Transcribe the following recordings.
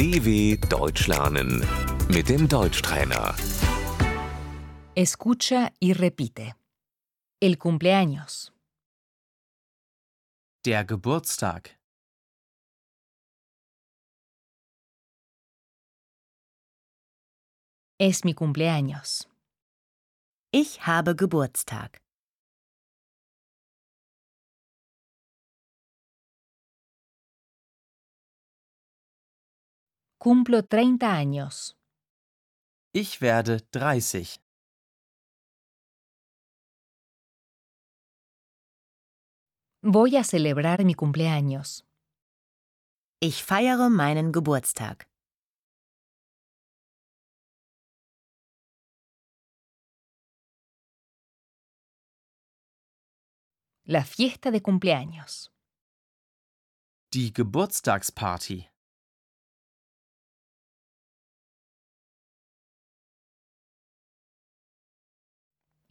DW Deutsch lernen mit dem Deutschtrainer. Escucha y repite. El cumpleaños. Der Geburtstag. Es mi cumpleaños. Ich habe Geburtstag. Cumplo 30 años. Ich werde 30. Voy a celebrar mi cumpleaños. Ich feiere meinen Geburtstag. La fiesta de cumpleaños. Die Geburtstagsparty.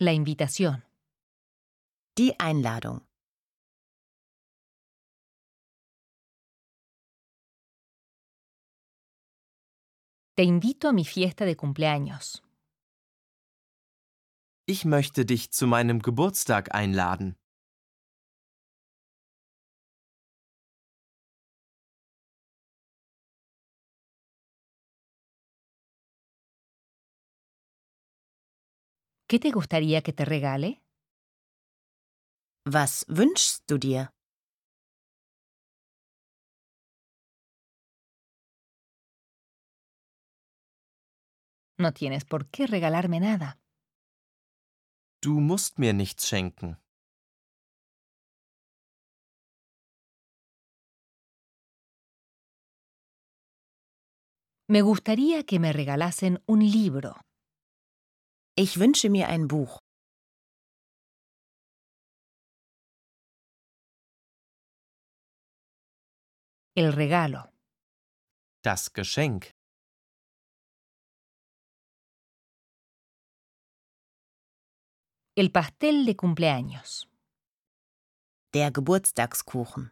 La invitación. Die Einladung. Te invito a mi fiesta de cumpleaños. Ich möchte dich zu meinem Geburtstag einladen. ¿Qué te gustaría que te regale? Was wünschst du dir? No tienes por qué regalarme nada. Du musst mir nichts schenken. Me gustaría que me regalasen un libro. Ich wünsche mir ein Buch. El regalo. Das Geschenk. El pastel de cumpleaños. Der Geburtstagskuchen.